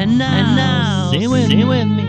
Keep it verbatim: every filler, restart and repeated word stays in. And now, and now stay with me.